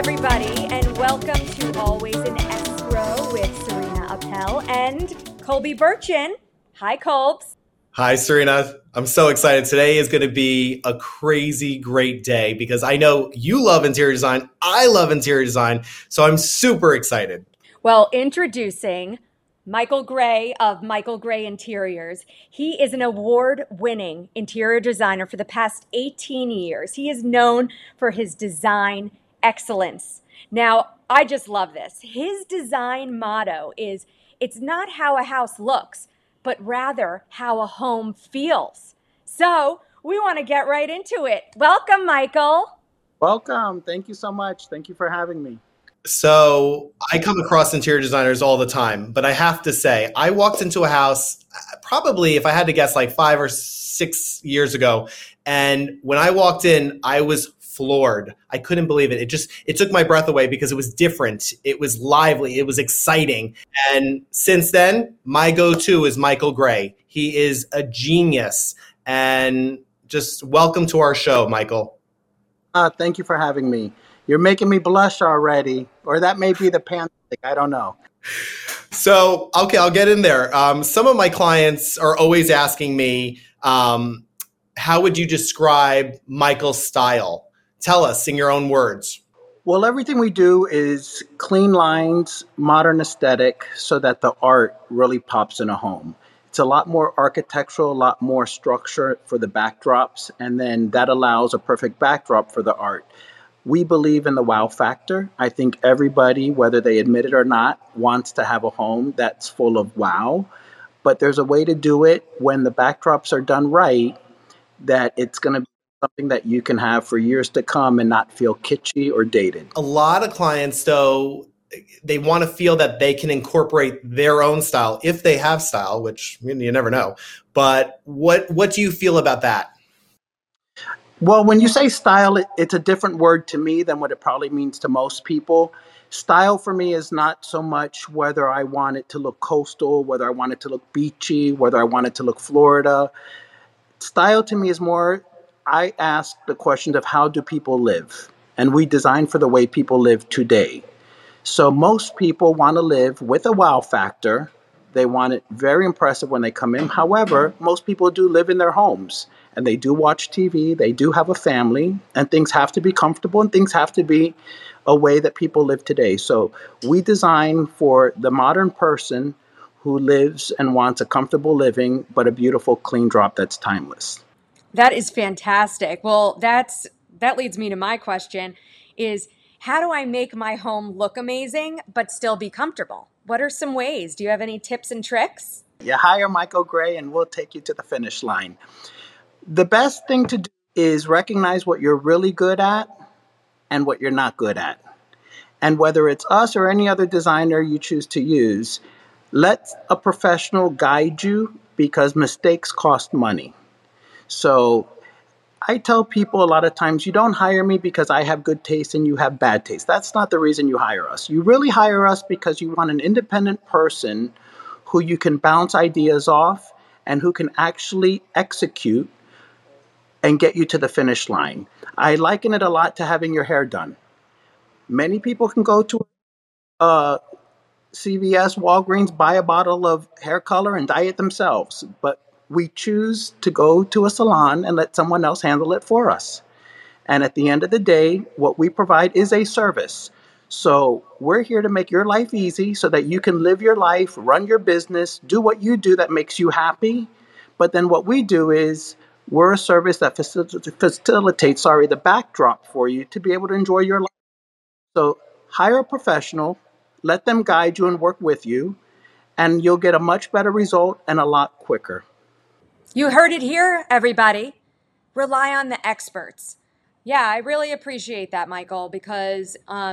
everybody, and welcome to Always in Escrow with Serena Appel and Colby Burchin. Hi, Colbs. Hi, Serena. I'm so excited. Today is going to be a crazy great day because I know you love interior design. I love interior design, so I'm super excited. Well, introducing Michael Gray of Michael Gray Interiors. He is an award-winning interior designer for the past 18 years. He is known for his design excellence. Now, I just love this. His design motto is, it's not how a house looks, but rather how a home feels. So we want to get right into it. Welcome, Michael. Welcome. Thank you so much. Thank you for having me. So I come across interior designers all the time, but I have to say, I walked into a house probably, if I had to guess, like 5 or 6 years ago. And when I walked in, I was floored. I couldn't believe it. It took my breath away because it was different. It was lively. It was exciting. And since then, my go-to is Michael Gray. He is a genius. And just welcome to our show, Michael. Thank you for having me. You're making me blush already, or that may be the pandemic. I don't know. So, okay, I'll get in there. Some of my clients are always asking me, how would you describe Michael's style? Tell us in your own words. Well, everything we do is clean lines, modern aesthetic, so that the art really pops in a home. It's a lot more architectural, a lot more structure for the backdrops, and then that allows a perfect backdrop for the art. We believe in the wow factor. I think everybody, whether they admit it or not, wants to have a home that's full of wow. But there's a way to do it when the backdrops are done right, that it's going to be something that you can have for years to come and not feel kitschy or dated. A lot of clients, though, they want to feel that they can incorporate their own style if they have style, which you never know. But what do you feel about that? Well, when you say style, it's a different word to me than what it probably means to most people. Style for me is not so much whether I want it to look coastal, whether I want it to look beachy, whether I want it to look Florida. Style to me is more, I ask the questions of how do people live? And we design for the way people live today. So most people want to live with a wow factor. They want it very impressive when they come in. However, most people do live in their homes. And they do watch TV, they do have a family, and things have to be comfortable and things have to be a way that people live today. So we design for the modern person who lives and wants a comfortable living, but a beautiful, clean drop that's timeless. That is fantastic. Well, that leads me to my question is, how do I make my home look amazing, but still be comfortable? What are some ways? Do you have any tips and tricks? Yeah, hire Michael Gray and we'll take you to the finish line. The best thing to do is recognize what you're really good at and what you're not good at. And whether it's us or any other designer you choose to use, let a professional guide you because mistakes cost money. So I tell people a lot of times, you don't hire me because I have good taste and you have bad taste. That's not the reason you hire us. You really hire us because you want an independent person who you can bounce ideas off and who can actually execute and get you to the finish line. I liken it a lot to having your hair done. Many people can go to CVS, Walgreens, buy a bottle of hair color and dye it themselves. But we choose to go to a salon and let someone else handle it for us. And at the end of the day, what we provide is a service. So we're here to make your life easy so that you can live your life, run your business, do what you do that makes you happy. But then what we do is, we're a service that facilitates, the backdrop for you to be able to enjoy your life. So hire a professional, let them guide you and work with you, and you'll get a much better result and a lot quicker. You heard it here, everybody. Rely on the experts. Yeah, I really appreciate that, Michael, because I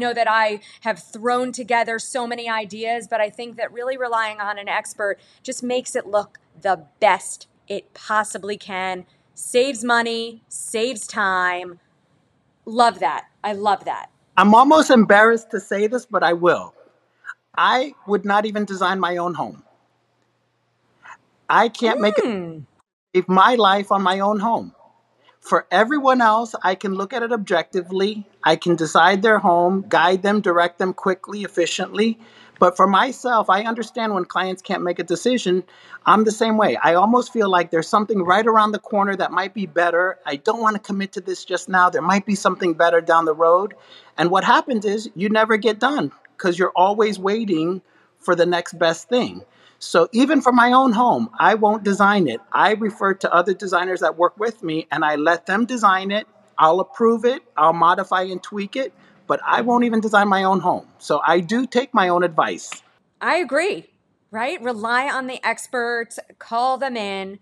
know that I have thrown together so many ideas, but I think that really relying on an expert just makes it look the best it possibly can, saves money, saves time. Love that. I love that. I'm almost embarrassed to say this, but I will. I would not even design my own home. I can't make it save my life on my own home. For everyone else, I can look at it objectively. I can decide their home, guide them, direct them quickly, efficiently. But for myself, I understand when clients can't make a decision. I'm the same way. I almost feel like there's something right around the corner that might be better. I don't want to commit to this just now. There might be something better down the road. And what happens is you never get done because you're always waiting for the next best thing. So even for my own home, I won't design it. I refer to other designers that work with me, and I let them design it. I'll approve it. I'll modify and tweak it. But I won't even design my own home. So I do take my own advice. I agree, right? Rely on the experts, call them in.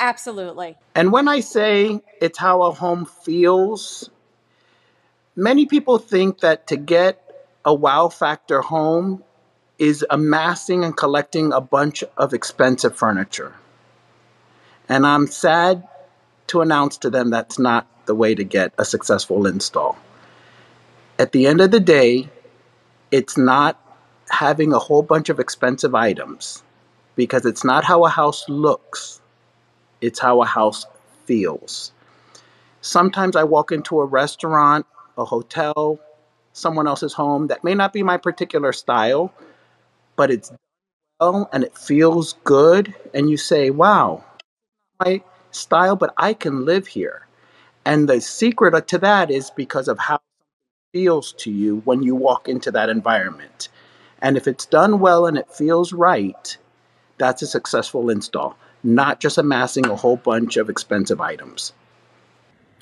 Absolutely. And when I say it's how a home feels, many people think that to get a wow factor home is amassing and collecting a bunch of expensive furniture. And I'm sad to announce to them that's not the way to get a successful install. At the end of the day, it's not having a whole bunch of expensive items, because it's not how a house looks. It's how a house feels. Sometimes I walk into a restaurant, a hotel, someone else's home that may not be my particular style, but it's well and it feels good. And you say, wow, my style, but I can live here. And the secret to that is because of how feels to you when you walk into that environment. And if it's done well and it feels right, that's a successful install, not just amassing a whole bunch of expensive items.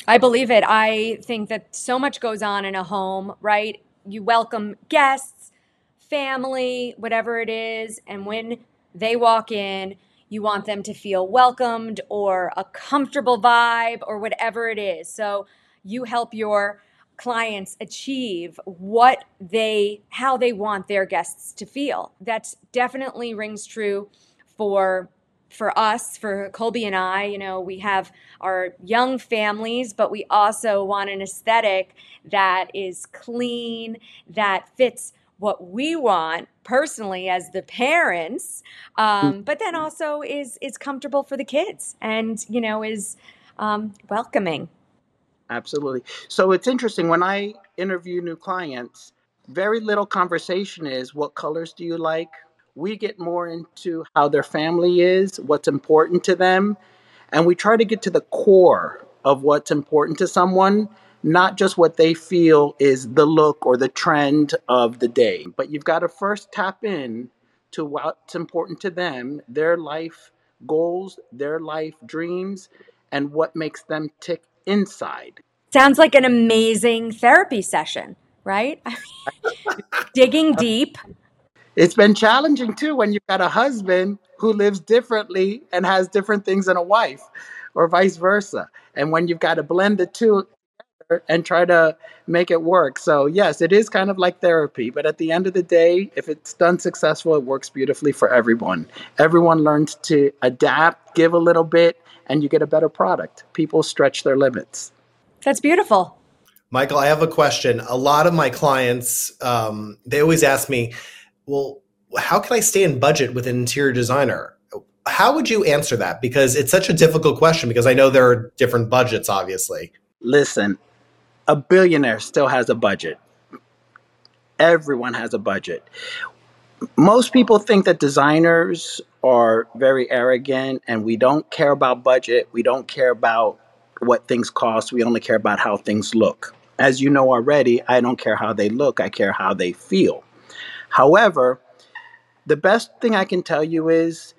I believe it. I think that so much goes on in a home, right? You welcome guests, family, whatever it is. And when they walk in, you want them to feel welcomed or a comfortable vibe or whatever it is. So you help your clients achieve what how they want their guests to feel. That's definitely rings true for us, for Colby and I. You know, we have our young families, but we also want an aesthetic that is clean, that fits what we want personally as the parents, but then also is comfortable for the kids and, you know, is welcoming. Absolutely. So it's interesting. When I interview new clients, very little conversation is what colors do you like? We get more into how their family is, what's important to them. And we try to get to the core of what's important to someone, not just what they feel is the look or the trend of the day. But you've got to first tap in to what's important to them, their life goals, their life dreams, and what makes them tick inside. Sounds like an amazing therapy session, right? I mean, digging deep. It's been challenging too when you've got a husband who lives differently and has different things than a wife, or vice versa. And when you've got to blend the two together and try to make it work. So yes, it is kind of like therapy, but at the end of the day, if it's done successful, it works beautifully for everyone. Everyone learns to adapt, give a little bit, and you get a better product. People stretch their limits. That's beautiful. Michael, I have a question. A lot of my clients, they always ask me, well, how can I stay in budget with an interior designer? How would you answer that? Because it's such a difficult question, because I know there are different budgets, obviously. Listen, a billionaire still has a budget. Everyone has a budget. Most people think that designers are very arrogant and we don't care about budget. We don't care about what things cost. We only care about how things look. As you know already, I don't care how they look. I care how they feel. However, the best thing I can tell you is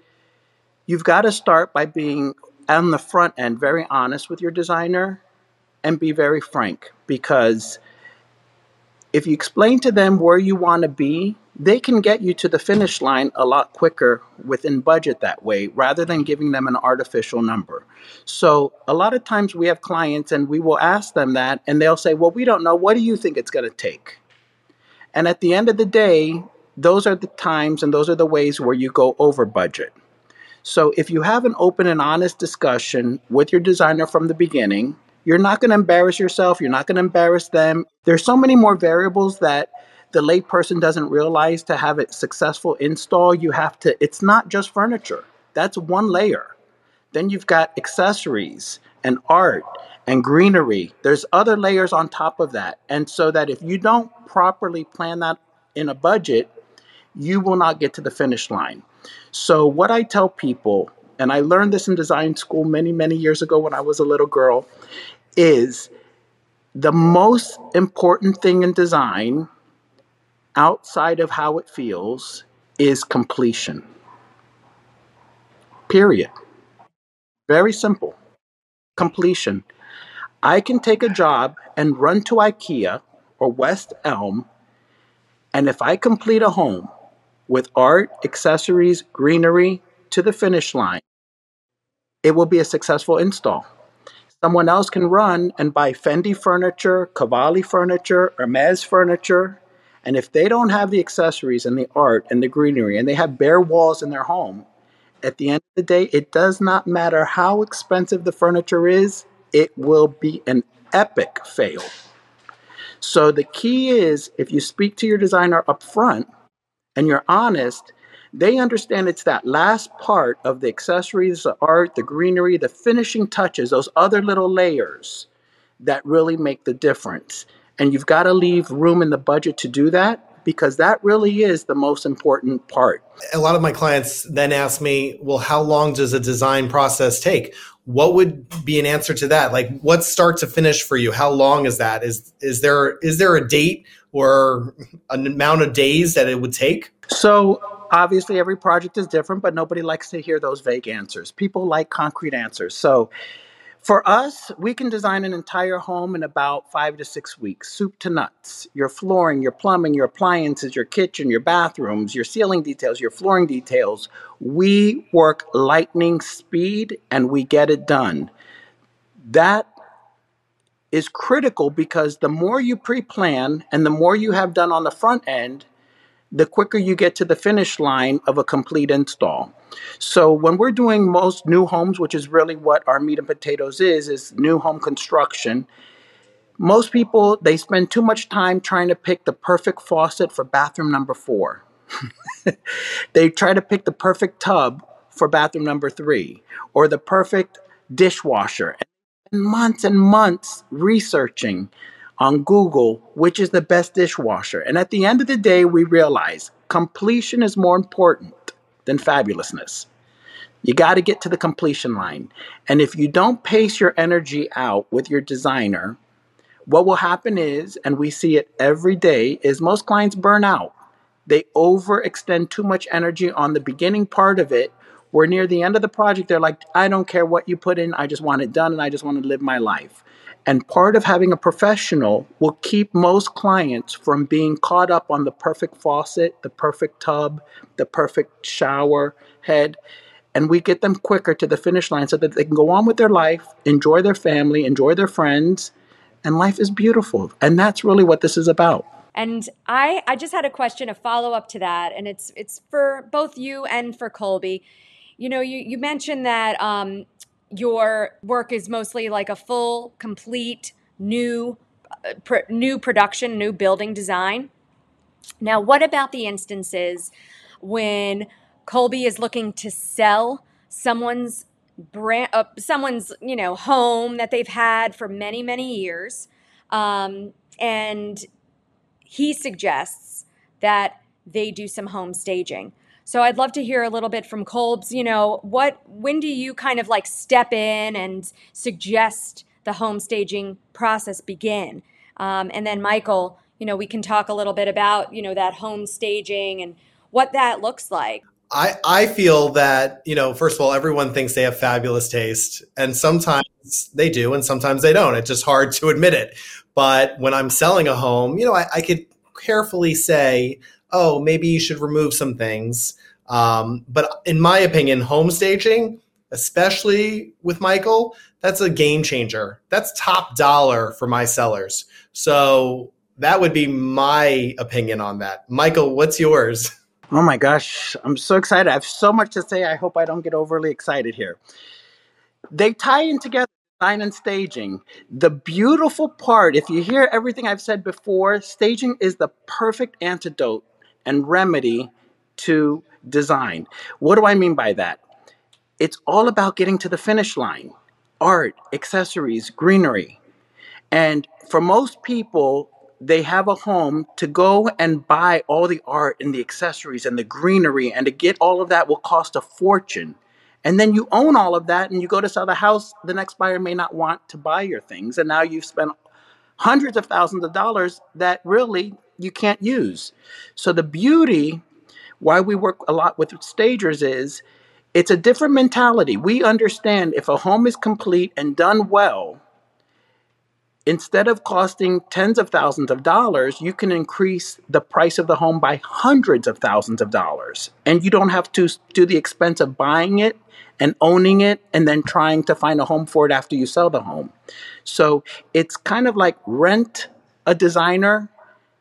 you've got to start by being on the front end very honest with your designer and be very frank, because if you explain to them where you want to be, they can get you to the finish line a lot quicker within budget that way, rather than giving them an artificial number. So a lot of times we have clients and we will ask them that and they'll say, well, we don't know. What do you think it's going to take? And at the end of the day, those are the times and those are the ways where you go over budget. So if you have an open and honest discussion with your designer from the beginning, you're not going to embarrass yourself. You're not going to embarrass them. There's so many more variables that the layperson doesn't realize to have a successful install. You have to, it's not just furniture. That's one layer. Then you've got accessories and art and greenery. There's other layers on top of that. And so that if you don't properly plan that in a budget, you will not get to the finish line. So what I tell people, and I learned this in design school many, many years ago when I was a little girl, is the most important thing in design outside of how it feels is completion. Period. Very simple. Completion. I can take a job and run to IKEA or West Elm, and if I complete a home with art, accessories, greenery to the finish line, it will be a successful install. Someone else can run and buy Fendi furniture, Cavalli furniture, Hermes furniture, and if they don't have the accessories and the art and the greenery and they have bare walls in their home, at the end of the day, it does not matter how expensive the furniture is, it will be an epic fail. So the key is, if you speak to your designer up front and you're honest, they understand it's that last part of the accessories, the art, the greenery, the finishing touches, those other little layers that really make the difference. And you've got to leave room in the budget to do that, because that really is the most important part. A lot of my clients then ask me, well, how long does a design process take? What would be an answer to that? Like, what start to finish for you? How long is that? Is there a date or an amount of days that it would take? So obviously every project is different, but nobody likes to hear those vague answers. People like concrete answers. So for us, we can design an entire home in about 5 to 6 weeks, soup to nuts. Your flooring, your plumbing, your appliances, your kitchen, your bathrooms, your ceiling details, your flooring details. We work lightning speed and we get it done. That is critical, because the more you pre-plan and the more you have done on the front end, the quicker you get to the finish line of a complete install. So when we're doing most new homes, which is really what our meat and potatoes is new home construction, most people, they spend too much time trying to pick the perfect faucet for bathroom number 4. They try to pick the perfect tub for bathroom number 3 or the perfect dishwasher. And months researching on Google, which is the best dishwasher. And at the end of the day, we realize completion is more important than fabulousness. You got to get to the completion line. And if you don't pace your energy out with your designer, what will happen is, and we see it every day, is most clients burn out. They overextend too much energy on the beginning part of it, where near the end of the project, they're like, I don't care what you put in, I just want it done and I just want to live my life. And part of having a professional will keep most clients from being caught up on the perfect faucet, the perfect tub, the perfect shower head. And we get them quicker to the finish line so that they can go on with their life, enjoy their family, enjoy their friends, and life is beautiful. And that's really what this is about. And I just had a question, a follow-up to that, and it's for both you and for Colby. You know, you mentioned that your work is mostly like a full, complete, new production, new building design. Now, what about the instances when Colby is looking to sell someone's brand, someone's, you know, home that they've had for many, many years, and he suggests that they do some home staging? So I'd love to hear a little bit from Colbs, you know, when do you kind of like step in and suggest the home staging process begin? And then Michael, you know, we can talk a little bit about, you know, that home staging and what that looks like. I feel that, you know, first of all, everyone thinks they have fabulous taste, and sometimes they do and sometimes they don't. It's just hard to admit it. But when I'm selling a home, you know, I could carefully say, oh, maybe you should remove some things. But in my opinion, home staging, especially with Michael, that's a game changer. That's top dollar for my sellers. So that would be my opinion on that. Michael, what's yours? Oh my gosh, I'm so excited. I have so much to say. I hope I don't get overly excited here. They tie in together. Design and staging. The beautiful part, if you hear everything I've said before, staging is the perfect antidote and remedy to design. What do I mean by that? It's all about getting to the finish line. art, accessories, greenery. And for most people, they have a home to go and buy all the art and the accessories and the greenery, and to get all of that will cost a fortune. And then you own all of that and you go to sell the house. The next buyer may not want to buy your things. And now you've spent hundreds of thousands of dollars that really you can't use. So the beauty, why we work a lot with stagers, is it's a different mentality. We understand if a home is complete and done well, instead of costing tens of thousands of dollars, you can increase the price of the home by hundreds of thousands of dollars. And you don't have to do the expense of buying it and owning it and then trying to find a home for it after you sell the home. So it's kind of like rent a designer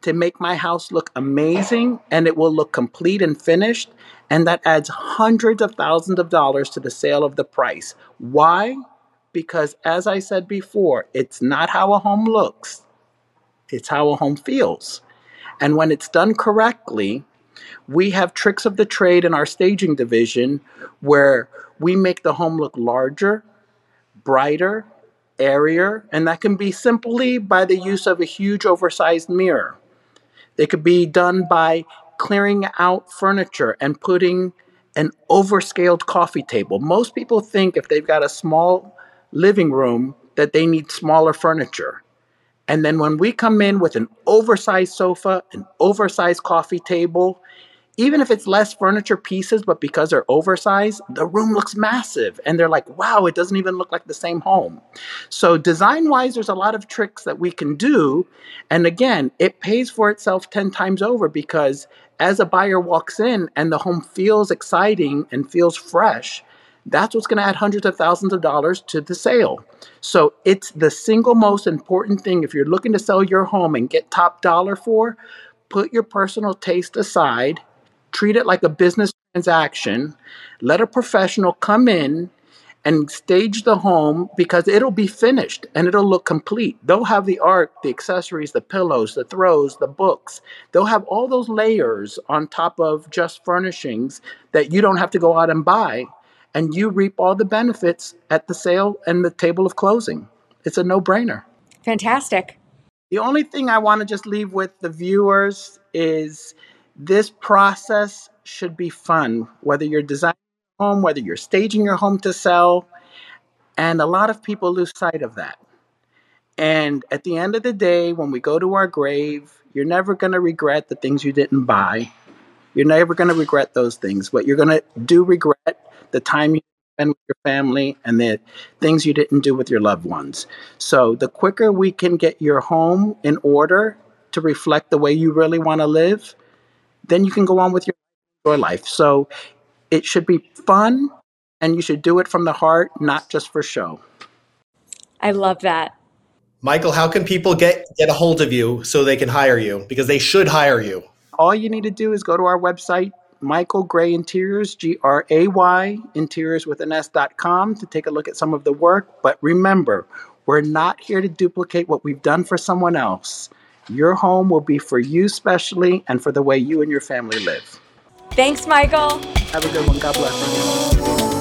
to make my house look amazing, and it will look complete and finished. And that adds hundreds of thousands of dollars to the sale of the price. Why? Because as I said before, it's not how a home looks, it's how a home feels. And when it's done correctly, we have tricks of the trade in our staging division where we make the home look larger, brighter, airier, and that can be simply by the use of a huge oversized mirror. It could be done by clearing out furniture and putting an overscaled coffee table. Most people think if they've got a small living room that they need smaller furniture. And then when we come in with an oversized sofa, an oversized coffee table, even if it's less furniture pieces, but because they're oversized, the room looks massive. And they're like, wow, it doesn't even look like the same home. So design-wise, there's a lot of tricks that we can do. And again, it pays for itself 10 times over, because as a buyer walks in and the home feels exciting and feels fresh, that's what's going to add hundreds of thousands of dollars to the sale. So it's the single most important thing. If you're looking to sell your home and get top dollar for, put your personal taste aside, treat it like a business transaction, let a professional come in and stage the home, because it'll be finished and it'll look complete. They'll have the art, the accessories, the pillows, the throws, the books. They'll have all those layers on top of just furnishings that you don't have to go out and buy. And you reap all the benefits at the sale and the table of closing. It's a no-brainer. Fantastic. The only thing I want to just leave with the viewers is this process should be fun, whether you're designing your home, whether you're staging your home to sell. And a lot of people lose sight of that. And at the end of the day, when we go to our grave, you're never going to regret the things you didn't buy. You're never going to regret those things. What you're going to do regret the time you spend with your family and the things you didn't do with your loved ones. So the quicker we can get your home in order to reflect the way you really want to live, then you can go on with your life. So it should be fun, and you should do it from the heart, not just for show. I love that. Michael, how can people get a hold of you so they can hire you? Because they should hire you. All you need to do is go to our website, Michael Gray Interiors, Gray, Interiors with an S.com, to take a look at some of the work. But remember, we're not here to duplicate what we've done for someone else. Your home will be for you specially, and for the way you and your family live. Thanks, Michael. Have a good one. God bless you.